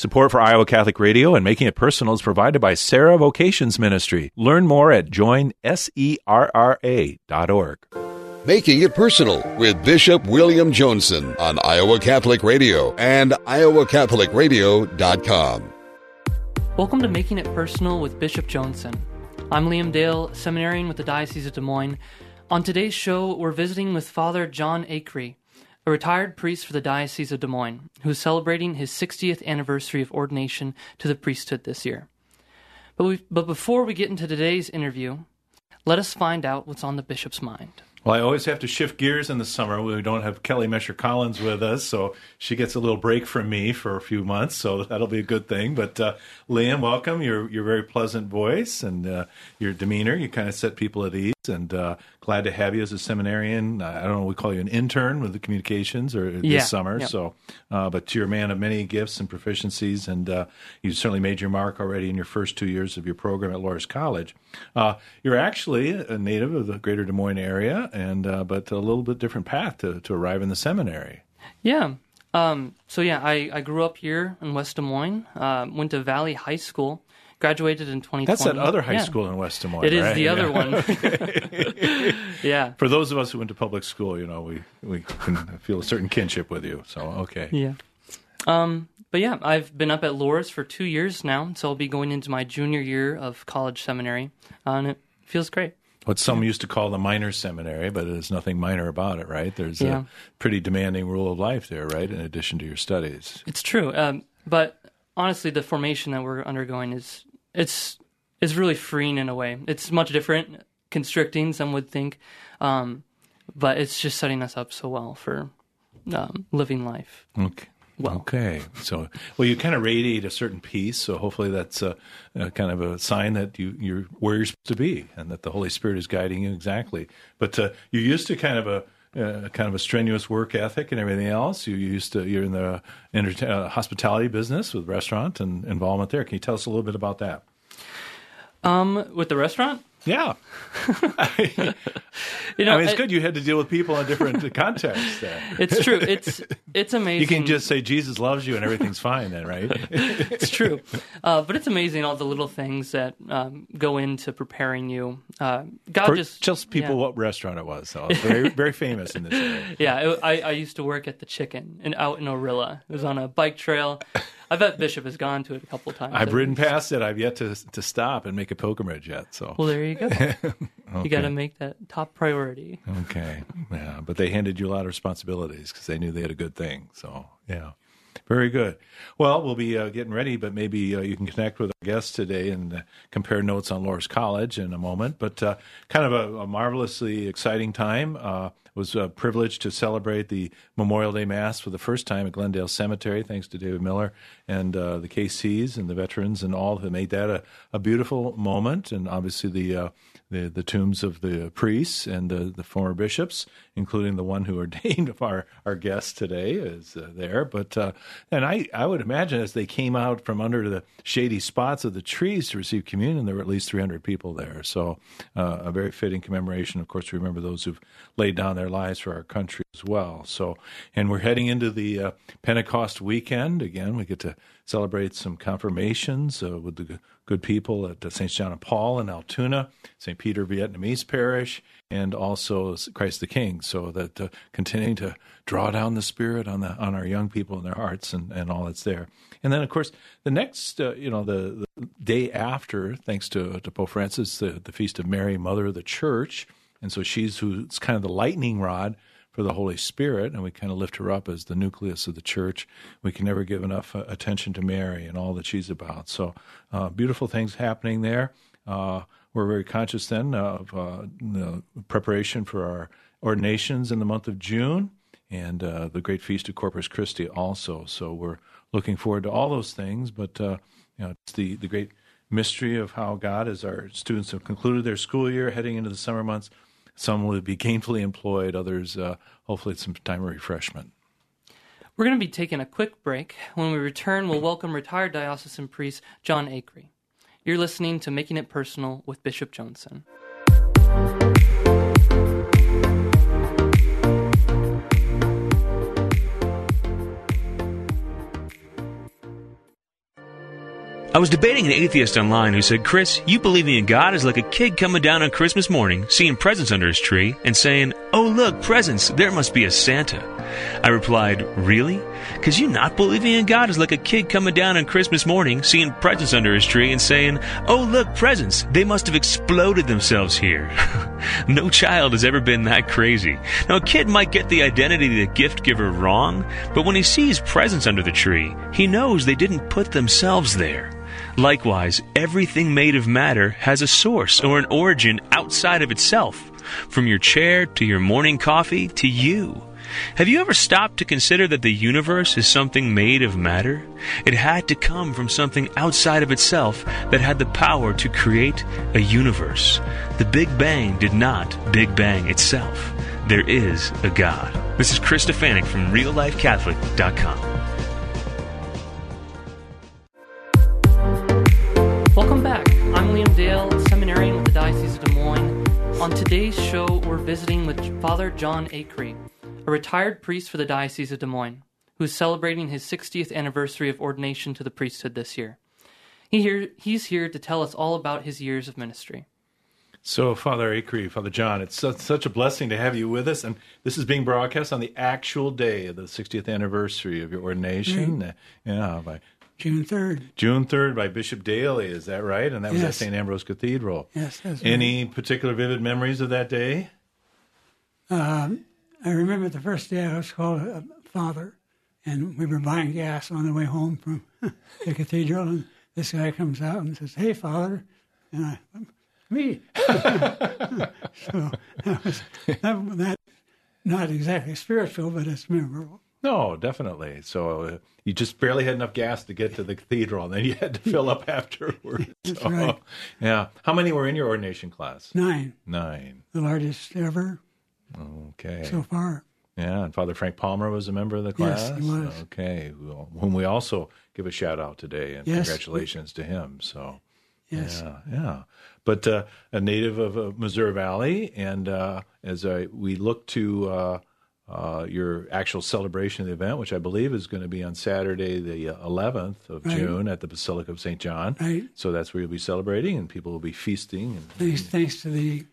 Support for Iowa Catholic Radio and Making It Personal is provided by Serra Vocations Ministry. Learn more at JoinSERRA.org. Making It Personal with Bishop William Joensen on Iowa Catholic Radio and iowacatholicradio.com. Welcome to Making It Personal with Bishop Joensen. I'm Liam Dale, seminarian with the Diocese of Des Moines. On today's show, we're visiting with Father John Acrea, a retired priest for the Diocese of Des Moines, who is celebrating his 60th anniversary of ordination to the priesthood this year. But before we get into today's interview, let us find out what's on the bishop's mind. Well, I always have to shift gears in the summer. We don't have Kelly Mesher Collins with us, so she gets a little break from me for a few months, so that'll be a good thing. But Liam, welcome. Your very pleasant voice and your demeanor. You kind of set people at ease, and glad to have you as a seminarian. I don't know, we call you an intern with the communications this summer. Yep. So, but you're a man of many gifts and proficiencies, and you certainly made your mark already in your first 2 years of your program at Lawrence College. You're actually a native of the greater Des Moines area, and but a little bit different path to arrive in the seminary. Yeah. I grew up here in West Des Moines, went to Valley High School, graduated in 2020. That's that other high school in West Des Moines, it is, right? The other one. Yeah. For those of us who went to public school, you know, we can feel a certain kinship with you, so okay. Yeah. I've been up at Loras for 2 years now, so I'll be going into my junior year of college seminary, and it feels great. What some used to call the minor seminary, but there's nothing minor about it, right? There's a pretty demanding rule of life there, right, in addition to your studies. It's true. But honestly, the formation that we're undergoing is really freeing in a way. It's much different, constricting, some would think, but it's just setting us up so well for living life. Okay. Well. Okay. So, you kind of radiate a certain peace, so hopefully that's a kind of a sign that you're where you're supposed to be and that the Holy Spirit is guiding you exactly. But you're used to kind of a strenuous work ethic and everything else. You're in the hospitality business with restaurant and involvement there. Can you tell us a little bit about that? With the restaurant? Yeah. It's good you had to deal with people in different contexts there. It's true. It's amazing. You can just say Jesus loves you and everything's fine then, right? It's true. But it's amazing all the little things that go into preparing you. What restaurant it was. So it was very, very famous in this area. Yeah, I used to work at the Chicken out in Orilla. It was on a bike trail. I bet Bishop has gone to it a couple times. I've ridden past it. I've yet to stop and make a pilgrimage yet. So. Well, there you go. Okay. You got to make that top priority. Okay. Yeah, but they handed you a lot of responsibilities because they knew they had a good thing. So, yeah. Very good. Well, we'll be getting ready, but maybe you can connect with our guest today and compare notes on Lawrence College in a moment. But kind of a marvelously exciting time. Was privileged to celebrate the Memorial Day Mass for the first time at Glendale Cemetery, thanks to David Miller and the KCs and the veterans and all who made that a beautiful moment. And obviously the tombs of the priests and the former bishops, including the one who ordained our guest today, is there. But and I would imagine as they came out from under the shady spots of the trees to receive communion, there were at least 300 people there. So a very fitting commemoration. Of course, we remember those who've laid down their lives for our country as well. So, and we're heading into the Pentecost weekend. Again, we get to celebrate some confirmations with the good people at St. John and Paul in Altoona, St. Peter Vietnamese Parish, and also Christ the King, so that continuing to draw down the Spirit on our young people and their hearts and all that's there. And then, of course, the next, the day after, thanks to Pope Francis, the Feast of Mary, Mother of the Church, and so she's who's kind of the lightning rod for the Holy Spirit, and we kind of lift her up as the nucleus of the church. We can never give enough attention to Mary and all that she's about. So beautiful things happening there. We're very conscious then of the preparation for our ordinations in the month of June and the great Feast of Corpus Christi also. So we're looking forward to all those things, but it's the great mystery of how God, as our students have concluded their school year, heading into the summer months, some will be gainfully employed, others hopefully some time of refreshment. We're going to be taking a quick break. When we return, we'll welcome retired diocesan priest John Acrea. You're listening to Making It Personal with Bishop Joensen. I was debating an atheist online who said, "Chris, you believing in God is like a kid coming down on Christmas morning, seeing presents under his tree, and saying, 'Oh look, presents, there must be a Santa.'" I replied, "Really? Because you not believing in God is like a kid coming down on Christmas morning, seeing presents under his tree, and saying, 'Oh look, presents, they must have exploded themselves here.'" No child has ever been that crazy. Now, a kid might get the identity of the gift giver wrong, but when he sees presents under the tree, he knows they didn't put themselves there. Likewise, everything made of matter has a source or an origin outside of itself, from your chair to your morning coffee to you. Have you ever stopped to consider that the universe is something made of matter? It had to come from something outside of itself that had the power to create a universe. The Big Bang did not Big Bang itself. There is a God. This is Chris Stefanik from RealLifeCatholic.com. Welcome back. I'm Liam Dale, seminarian with the Diocese of Des Moines. On today's show, we're visiting with Father John Acrea, a retired priest for the Diocese of Des Moines, who is celebrating his 60th anniversary of ordination to the priesthood this year. He's here to tell us all about his years of ministry. So, Father Acrea, Father John, it's such a blessing to have you with us. And this is being broadcast on the actual day of the 60th anniversary of your ordination. Right. Yeah, by June 3rd. June 3rd by Bishop Dale, is that right? And that was at St. Ambrose Cathedral. Yes, that's right. Any particular vivid memories of that day? I remember the first day I was called a father, and we were buying gas on the way home from the cathedral, and this guy comes out and says, "Hey, Father." And I, "Me." So that not exactly spiritual, but it's memorable. No, definitely. So you just barely had enough gas to get to the cathedral, and then you had to fill up afterwards. That's right. Yeah. How many were in your ordination class? 9. 9. The largest ever. Okay. So far. Yeah, and Father Frank Palmer was a member of the class? Yes, he was. Okay, whom we also give a shout-out today, and congratulations to him. So, yes. Yeah. But a native of Missouri Valley, and as we look to... your actual celebration of the event, which I believe is going to be on Saturday, the 11th of June at the Basilica of St. John. Right. So that's where you'll be celebrating, and people will be feasting. And, thanks to the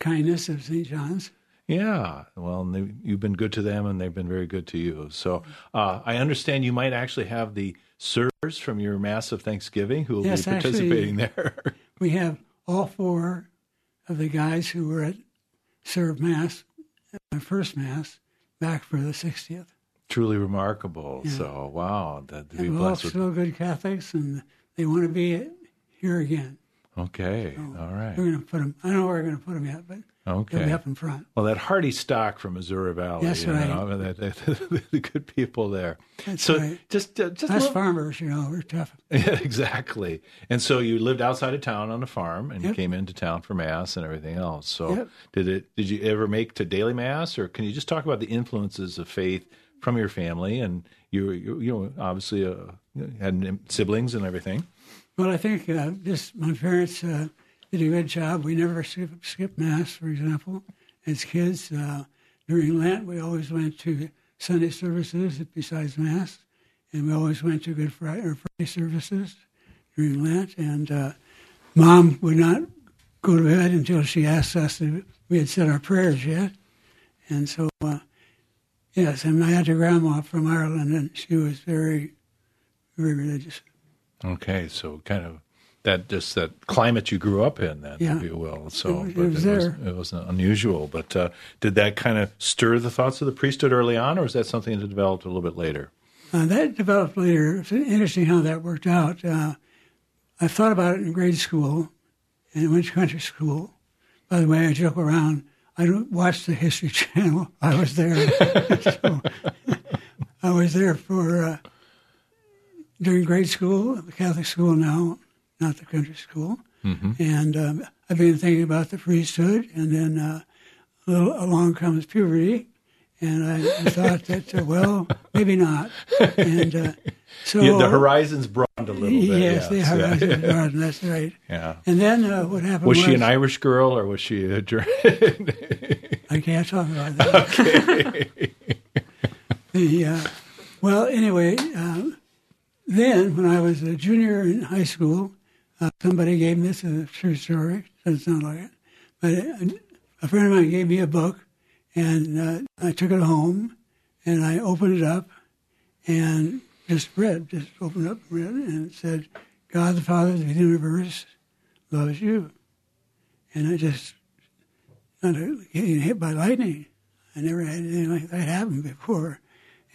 kindness of St. John's. Yeah. Well, and you've been good to them, and they've been very good to you. So I understand you might actually have the servers from your Mass of Thanksgiving who will be participating there. We have all 4 of the guys who were at Serve Mass, my first Mass, back for the 60th. Truly remarkable. Yeah. So, wow. We're all still good Catholics, and they want to be here again. Okay, so all right. We're going to put them, I don't know where we're going to put them yet, but they'll be up in front. Well, that hearty stock from Missouri Valley. That's right. The good people there. That's right. Just us farmers, we're tough. Yeah, exactly. And so you lived outside of town on a farm, and you came into town for Mass and everything else. So did you ever make to daily Mass, or can you just talk about the influences of faith from your family? And you obviously had siblings and everything. Well, I think my parents did a good job. We never skipped Mass, for example, as kids. During Lent, we always went to Sunday services besides Mass, and we always went to Good Friday services during Lent. And Mom would not go to bed until she asked us if we had said our prayers yet. And so, and I had a grandma from Ireland, and she was very, very religious. Okay, so kind of that climate you grew up in then, if you will. So it wasn't unusual. But did that kind of stir the thoughts of the priesthood early on, or was that something that developed a little bit later? That developed later. It's interesting how that worked out. I thought about it in grade school and went to country school. By the way, I joke around. I don't watch the History Channel. I was there. So, I was there for... during grade school, Catholic school now, not the country school. Mm-hmm. And I've been thinking about the priesthood, and then along comes puberty, and I thought that, maybe not. And so the horizons broadened a little bit. Yes, the horizons broadened, that's right. Yeah. And then what happened was... Was she an Irish girl, or was she a German? I can't talk about that. Okay. Anyway... Then, when I was a junior in high school, somebody gave me, this is a true story, doesn't sound like it, but a friend of mine gave me a book, and I took it home, and I opened it up, and just opened up and read, and it said, God the Father of the universe loves you. And I just, not getting hit by lightning. I never had anything like that happen before.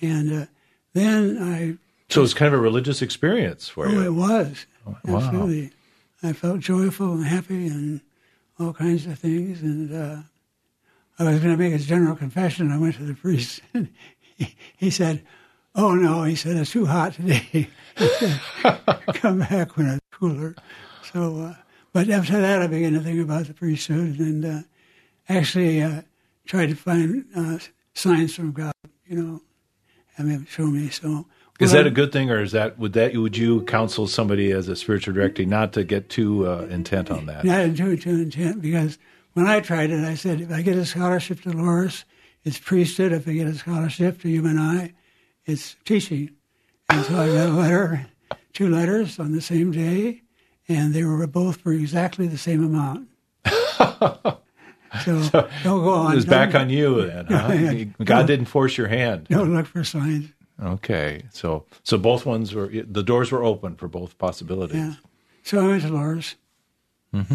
And then I... So it was kind of a religious experience for you. Oh, it was. Oh, wow. Absolutely. I felt joyful and happy and all kinds of things. And I was going to make a general confession. I went to the priest, and he said, oh, no, he said, it's too hot today. Come back when it's cooler. So, but after that, I began to think about the priesthood and actually tried to find signs from God, you know, have him show me. So, is that a good thing, or is that would you counsel somebody as a spiritual director not to get too intent on that? Not too intent, because when I tried it, I said, if I get a scholarship to Loras, it's priesthood. If I get a scholarship to UMNI, it's teaching. And so I got a letter, 2 letters on the same day, and they were both for exactly the same amount. So don't go on. It was back on you then. Huh? Yeah. God didn't force your hand. Don't look for signs. Okay, so both ones were, the doors were open for both possibilities. Yeah. So I went to Loras, and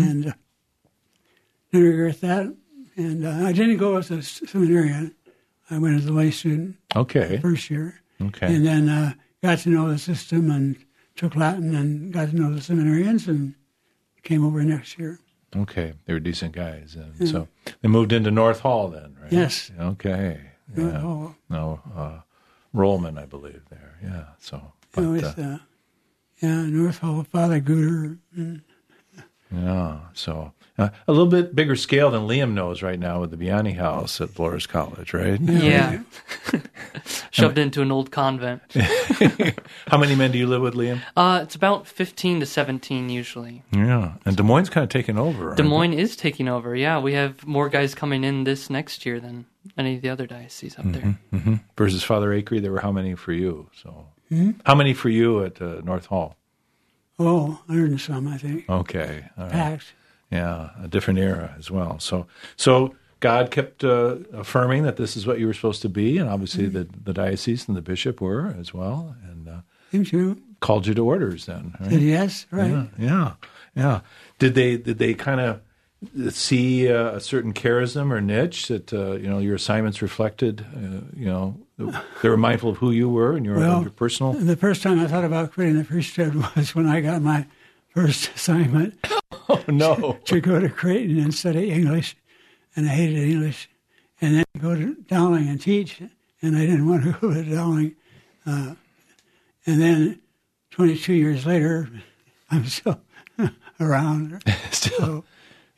didn't regret that. And I didn't go as a seminarian. I went as a lay student. Okay. First year. Okay. And then got to know the system and took Latin and got to know the seminarians and came over next year. Okay, they were decent guys. And so they moved into North Hall then, right? Yes. Okay. North Hall. No. Rollman, I believe, there. Yeah, so. But, North Hall, Father Gooder. Yeah, so a little bit bigger scale than Liam knows right now with the Biani House at Lawrence College, right? Yeah. Shoved into an old convent. How many men do you live with, Liam? It's about 15 to 17 usually. Yeah, and Des Moines kind of taking over. Des Moines is taking over, yeah. We have more guys coming in this next year than any of the other dioceses up there. Mm-hmm. Versus Father Acrea, there were how many for you? So, how many for you at North Hall? Oh, 100 and some, I think. Okay. All right. Packed. Yeah, a different era as well. So God kept affirming that this is what you were supposed to be, and obviously the diocese and the bishop were as well. And called you to orders then, right? Said yes, right. Yeah. Did they kind of see a certain charism or niche that your assignments reflected? They were mindful of who you were and your personal. The first time I thought about quitting the priesthood was when I got my first assignment. Oh no! To go to Creighton and study English, and I hated English, and then go to Dowling and teach, and I didn't want to go to Dowling. And then 22 years later, I'm still around.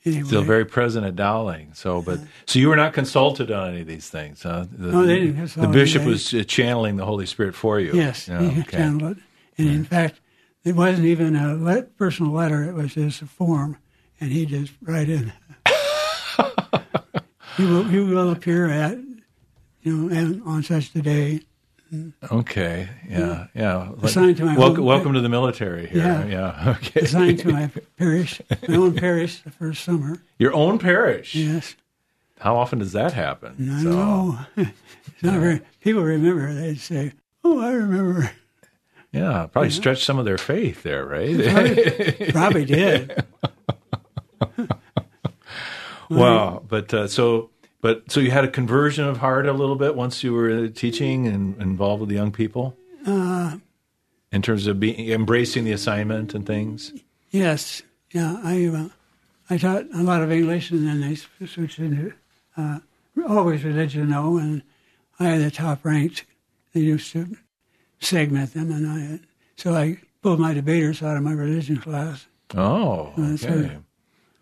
Anyway. Still very present at Dowling. So you were not consulted on any of these things, huh? No, they didn't consult. The bishop was channeling the Holy Spirit for you. Yes, he channeled it. And in fact, it wasn't even a personal letter. It was just a form, and he just write in. You will appear at, and on such a day. Okay, yeah. Assigned to my welcome to the military here. Yeah. Okay. Assigned to my parish, my own parish, the first summer. Your own parish? Yes. How often does that happen? I don't know. It's not very, people remember, they'd say, oh, I remember. Yeah, probably stretched some of their faith there, right? Probably did. Wow, But so you had a conversion of heart a little bit once you were teaching and involved with the young people? In terms of embracing the assignment and things? Yes. Yeah, I taught a lot of English, and then they switched into always religion, though, and I had the top-ranked. They used to segment them, and so I pulled my debaters out of my religion class. Oh, okay.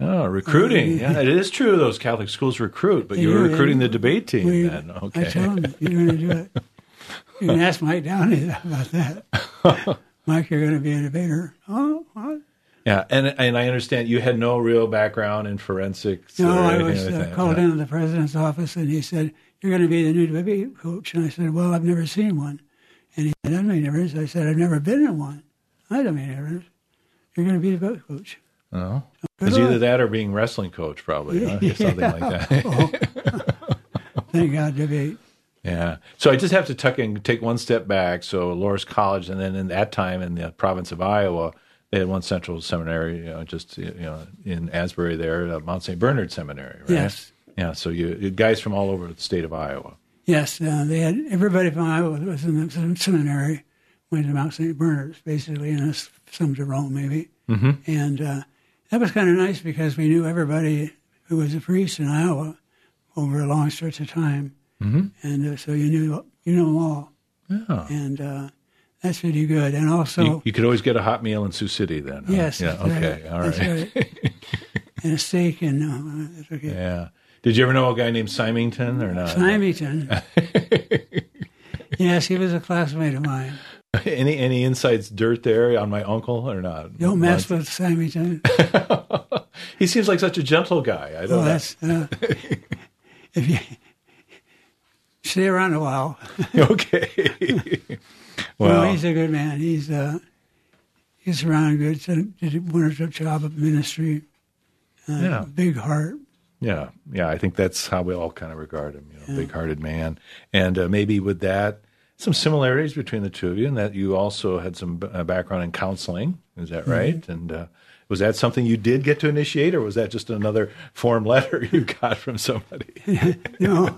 Oh, recruiting. Yeah, it is true those Catholic schools recruit, but you were recruiting the debate team then. Okay. I told them, you're going to do it. You can ask Mike Downey about that. Mike, you're going to be a debater. Oh, what? Yeah, and I understand you had no real background in forensics. No, I was called into the president's office, and he said, you're going to be the new debate coach. And I said, well, I've never seen one. And he said, "I'm not a nurse." I said, "I've never been in one. I don't mean nurse. You're going to be the boat coach." Oh. So it's either that or being wrestling coach, probably, huh? Or something like that. Oh. Thank God, debate. Yeah. So I just have to take one step back. So Lawrence College, and then in that time in the province of Iowa, they had one central seminary, in Asbury there, Mount St. Bernard Seminary, right? Yes. Yeah, so you guys from all over the state of Iowa. Yes, they had everybody from Iowa that was in the seminary went to Mount St. Bernard's, basically, and some to Rome, maybe. Mm-hmm. And that was kind of nice because we knew everybody who was a priest in Iowa over a long stretch of time. Mm-hmm. And so you knew them all. Yeah. And that's really good. And also... You could always get a hot meal in Sioux City then. Huh? Yes. Yeah, okay, all right. That's right. And a steak and... that's okay. Yeah. Did you ever know a guy named Symington or not? Symington. Yes, he was a classmate of mine. Any inside's dirt there on my uncle or not? Don't mess with Symington. He seems like such a gentle guy. I don't know. That's, if you stay around a while. Okay. Well, he's a good man. He's around good. Did a wonderful job of ministry. Yeah. Big heart. Yeah, I think that's how we all kind of regard him, big-hearted man. And maybe with that, some similarities between the two of you, and that you also had some background in counseling, is that right? Mm-hmm. And was that something you did get to initiate, or was that just another form letter you got from somebody? No,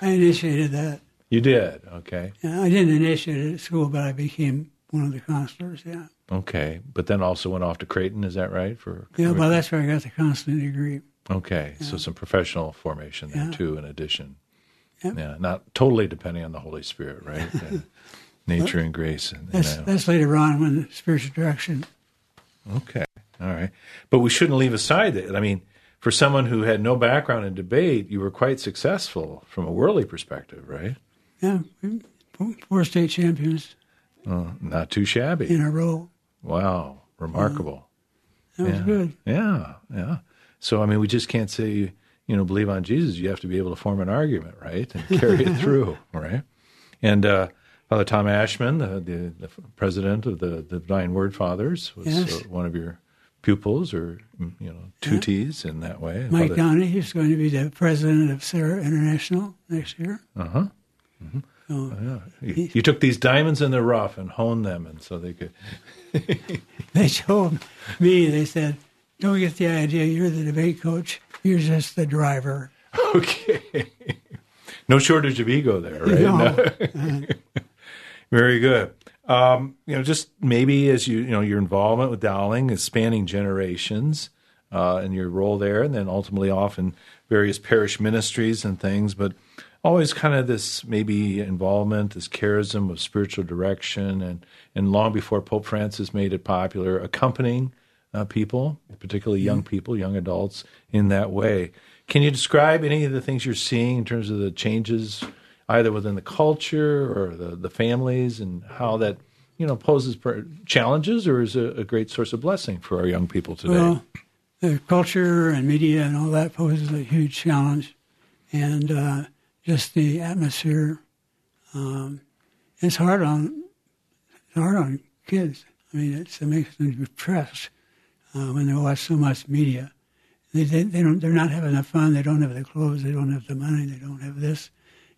I initiated that. You did, okay. Yeah, I didn't initiate it at school, but I became one of the counselors, yeah. Okay, but then also went off to Creighton, is that right? Well, that's where I got the counseling degree. Okay, yeah. So some professional formation there, too, in addition. Yep. Yeah, not totally depending on the Holy Spirit, right? Nature and grace. That's later on when spiritual direction. Okay, all right. But we shouldn't leave aside that, I mean, for someone who had no background in debate, you were quite successful from a worldly perspective, right? Yeah, 4 state champions. Not too shabby. In a row. Wow, remarkable. That was good. Yeah. So, I mean, we just can't say, believe on Jesus. You have to be able to form an argument, right, and carry it through, right? And Father Tom Ashman, the president of the Divine Word Fathers, was one of your pupils or, tutees in that way. Mike Downey, he's going to be the president of Serra International next year. Uh-huh. Mm-hmm. You took these diamonds in the rough and honed them, and so they could... They told me, they said... Don't get the idea. You're the debate coach. You're just the driver. Okay. No shortage of ego there, right? No. Very good. Just maybe as your involvement with Dowling is spanning generations and your role there, and then ultimately off in various parish ministries and things, but always kind of this maybe involvement, this charism of spiritual direction, and long before Pope Francis made it popular, accompanying people, particularly young people, young adults, in that way. Can you describe any of the things you're seeing in terms of the changes either within the culture or the families and how that, poses challenges or is a great source of blessing for our young people today? Well, the culture and media and all that poses a huge challenge and just the atmosphere. It's hard on kids. I mean, it makes them depressed. When they watch so much media, they don't. They're not having the fun. They don't have the clothes. They don't have the money. They don't have this,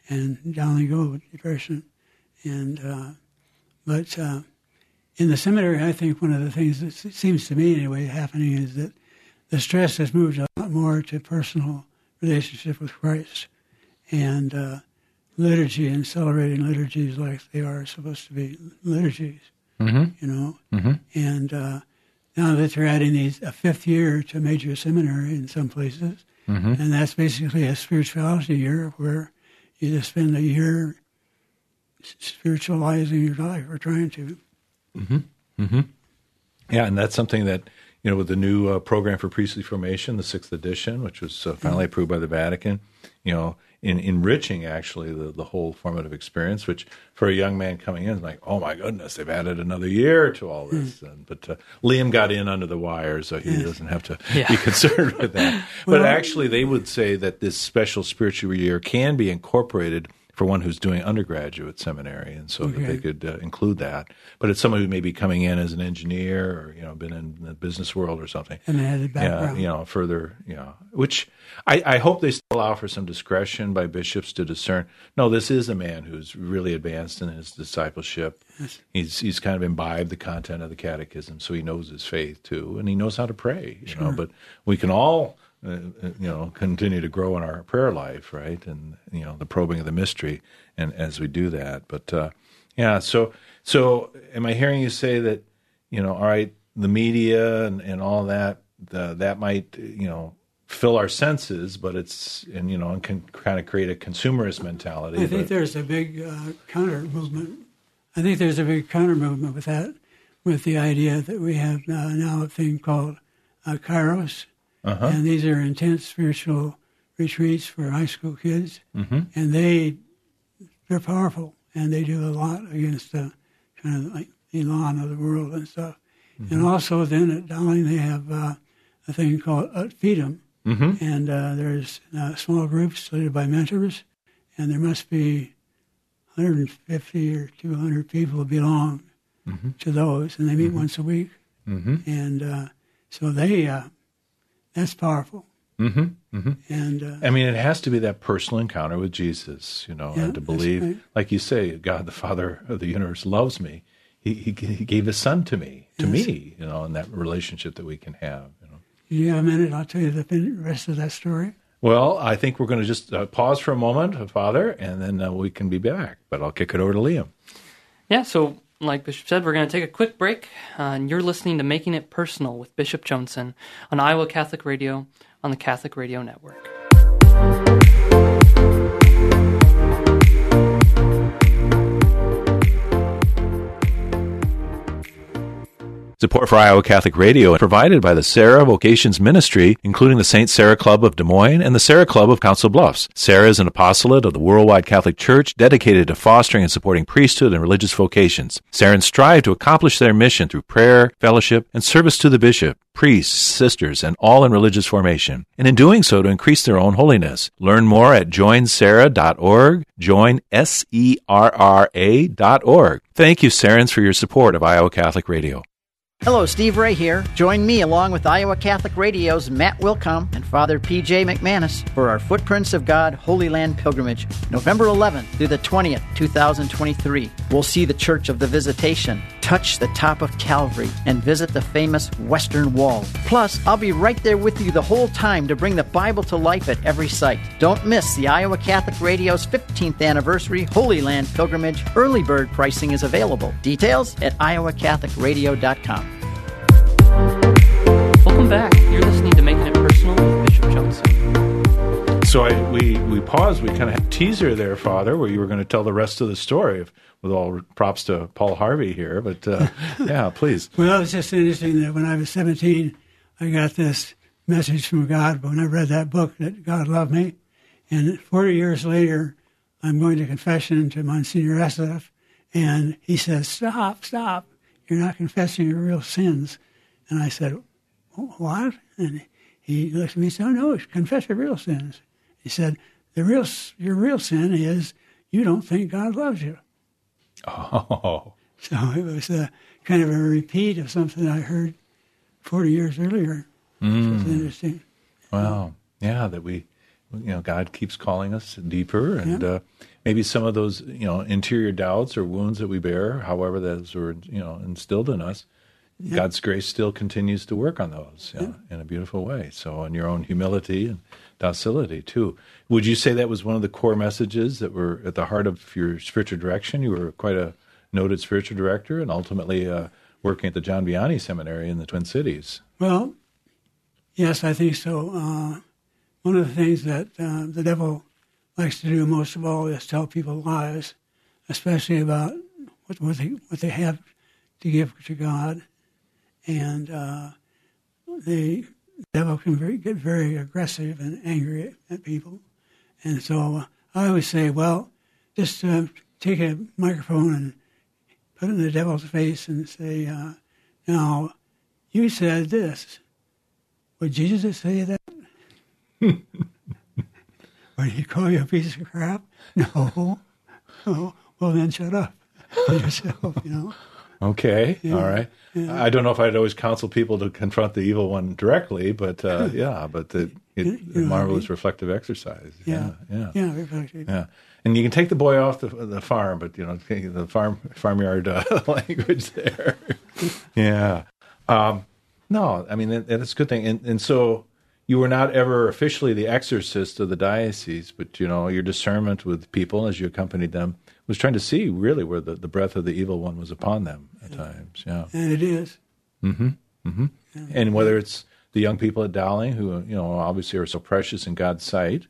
and down they go with depression. And but in the seminary, I think one of the things that seems to me anyway happening is that the stress has moved a lot more to personal relationship with Christ and liturgy and celebrating liturgies like they are supposed to be liturgies. Mm-hmm. And. Now that they're adding a 5th year to major seminary in some places, and that's basically a spirituality year where you just spend a year spiritualizing your life or trying to. Mm-hmm. Mm-hmm. Yeah, and that's something that, with the new program for priestly formation, the 6th edition, which was finally approved by the Vatican, in enriching actually the whole formative experience, which for a young man coming in is like, oh my goodness, they've added another year to all this. Mm. But Liam got in under the wire, so he doesn't have to be concerned with that. But actually they would say that this special spiritual year can be incorporated for one who's doing undergraduate seminary, and so that they could include that. But it's someone who may be coming in as an engineer, or been in the business world or something, and had a background. Which I hope they still allow for some discretion by bishops to discern. No, this is a man who's really advanced in his discipleship. Yes. He's kind of imbibed the content of the catechism, so he knows his faith too, and he knows how to pray. But we can all. Continue to grow in our prayer life, right? And the probing of the mystery, and as we do that. But so am I hearing you say that? All right, the media and all that that might fill our senses, but it's and can kind of create a consumerist mentality. There's a big counter movement. I think there's a big counter movement with that, with the idea that we have now a thing called Kairos. Uh-huh. And these are intense spiritual retreats for high school kids, mm-hmm. and they're powerful, and they do a lot against the kind of like Elon of the world and stuff. Mm-hmm. And also then at Dowling they have a thing called Utfeedum, mm-hmm. and there's small groups led by mentors, and there must be 150 or 200 people belong mm-hmm. to those, and they meet mm-hmm. once a week, mm-hmm. and so they. That's powerful. Mm-hmm, mm-hmm. And it has to be that personal encounter with Jesus, and to believe, right. Like you say, God, the Father of the universe, loves me. He gave His Son to me, and that relationship that we can have. You have a minute? I'll tell you the rest of that story. Well, I think we're going to just pause for a moment, Father, and then we can be back. But I'll kick it over to Liam. Yeah, so like Bishop said, we're going to take a quick break, and you're listening to Making It Personal with Bishop Joensen on Iowa Catholic Radio on the Catholic Radio Network. Support for Iowa Catholic Radio is provided by the Serra Vocations Ministry, including the St. Serra Club of Des Moines and the Serra Club of Council Bluffs. Serra is an apostolate of the worldwide Catholic Church dedicated to fostering and supporting priesthood and religious vocations. Serrans strive to accomplish their mission through prayer, fellowship, and service to the bishop, priests, sisters, and all in religious formation, and in doing so to increase their own holiness. Learn more at JoinSERRA.org, JoinSERRA.org. Thank you, Serrans, for your support of Iowa Catholic Radio. Hello, Steve Ray here. Join me along with Iowa Catholic Radio's Matt Wilcom and Father P.J. McManus for our Footprints of God Holy Land Pilgrimage, November 11th through the 20th, 2023. We'll see the Church of the Visitation, touch the top of Calvary, and visit the famous Western Wall. Plus, I'll be right there with you the whole time to bring the Bible to life at every site. Don't miss the Iowa Catholic Radio's 15th Anniversary Holy Land Pilgrimage. Early bird pricing is available. Details at iowacatholicradio.com. Welcome back. You're listening to Making It Personal with Bishop Joensen. So we paused. We kind of had a teaser there, Father, where you were going to tell the rest of the story, with all props to Paul Harvey here. But yeah, please. Well, it's just interesting that when I was 17, I got this message from God when I read that book that God loved me. And 40 years later, I'm going to confession to Monsignor Essef, and he says, stop. You're not confessing your real sins. And I said, what? And he looked at me and said, oh, no, confess your real sins. He said, your real sin is you don't think God loves you. Oh. So it was kind of a repeat of something I heard 40 years earlier. Mm. It's interesting. Wow. Yeah, that God keeps calling us deeper, and maybe some of those, interior doubts or wounds that we bear, however those were, instilled in us, God's grace still continues to work on those in a beautiful way. So in your own humility and docility, too. Would you say that was one of the core messages that were at the heart of your spiritual direction? You were quite a noted spiritual director and ultimately working at the John Vianney Seminary in the Twin Cities. Well, yes, I think so. One of the things that the devil likes to do most of all is tell people lies, especially about what they have to give to God. And the devil can get very aggressive and angry at people. And so I always say, well, just take a microphone and put it in the devil's face and say, now, you said this. Would Jesus say that? Would he call you a piece of crap? No. Oh, well, then shut up yourself, you know. Okay, yeah. All right. Yeah. I don't know if I'd always counsel people to confront the evil one directly, but yeah, but the marvelous reflective exercise. Yeah, reflective. Yeah, and you can take the boy off the farm, but you know the farmyard language there. Yeah, no, I mean that's a good thing, and so. You were not ever officially the exorcist of the diocese, but, you know, your discernment with people as you accompanied them was trying to see really where the breath of the evil one was upon them at times. Yeah, and it is. Mm-hmm, mm-hmm. Yeah. And whether it's the young people at Dowling who, you know, obviously are so precious in God's sight,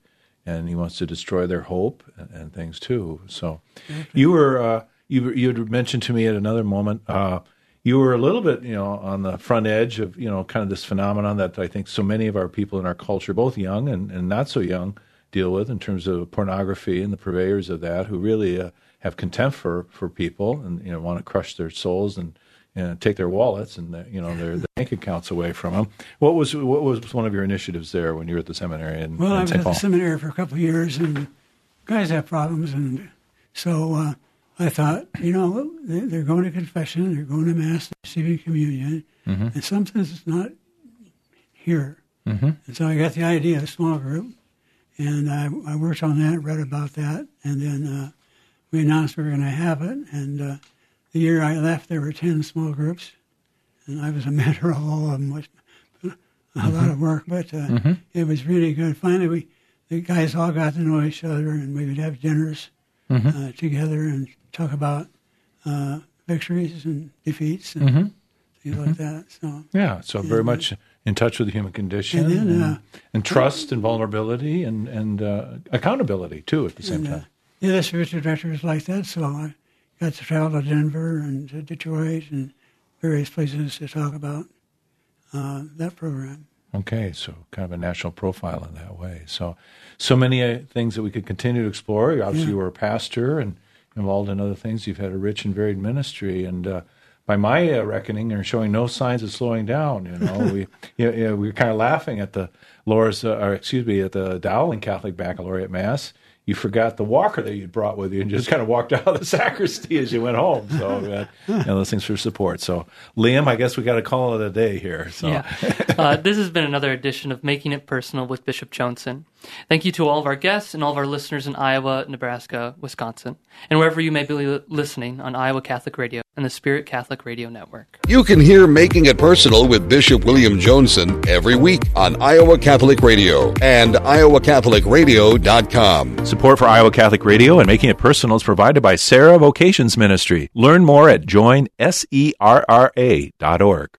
and he wants to destroy their hope and things too. So you were, you had mentioned to me at another moment, you were a little bit, you know, on the front edge of, you know, kind of this phenomenon that I think so many of our people in our culture, both young and not so young, deal with in terms of pornography and the purveyors of that who really have contempt for people and, you know, want to crush their souls and take their wallets and, you know, their bank accounts away from them. What was one of your initiatives there when you were at the seminary in St. Paul? Well, I was at the seminary for a couple of years, and guys have problems, and so... I thought, you know, they're going to confession, they're going to Mass, receiving communion, mm-hmm. and something's not here. Mm-hmm. And so I got the idea of a small group, and I worked on that, read about that, and then we announced we were going to have it. And the year I left, there were 10 small groups, and I was a mentor of all of them, which was a mm-hmm. lot of work, but mm-hmm. it was really good. Finally, the guys all got to know each other, and we would have dinners mm-hmm. Together and talk about victories and defeats and mm-hmm. things mm-hmm. like that. So yeah, so very much in touch with the human condition and trust and vulnerability and accountability, too, at the same time. Yeah, the spiritual director was like that, so I got to travel to Denver and to Detroit and various places to talk about that program. Okay, so kind of a national profile in that way. So many things that we could continue to explore. Obviously, you were a pastor and involved in other things. You've had a rich and varied ministry, and by my reckoning, you're showing no signs of slowing down. You know, we were kind of laughing at the Loras, at the Dowling Catholic Baccalaureate Mass. You forgot the walker that you brought with you and just kind of walked out of the sacristy as you went home. So, those things for support. So, Liam, I guess we got to call it a day here. So. Yeah. This has been another edition of Making It Personal with Bishop Joensen. Thank you to all of our guests and all of our listeners in Iowa, Nebraska, Wisconsin, and wherever you may be listening on Iowa Catholic Radio and the Spirit Catholic Radio Network. You can hear Making It Personal with Bishop William Joensen every week on Iowa Catholic Radio and iowacatholicradio.com. Support for Iowa Catholic Radio and Making It Personal is provided by Serra Vocations Ministry. Learn more at JoinSERRA.org.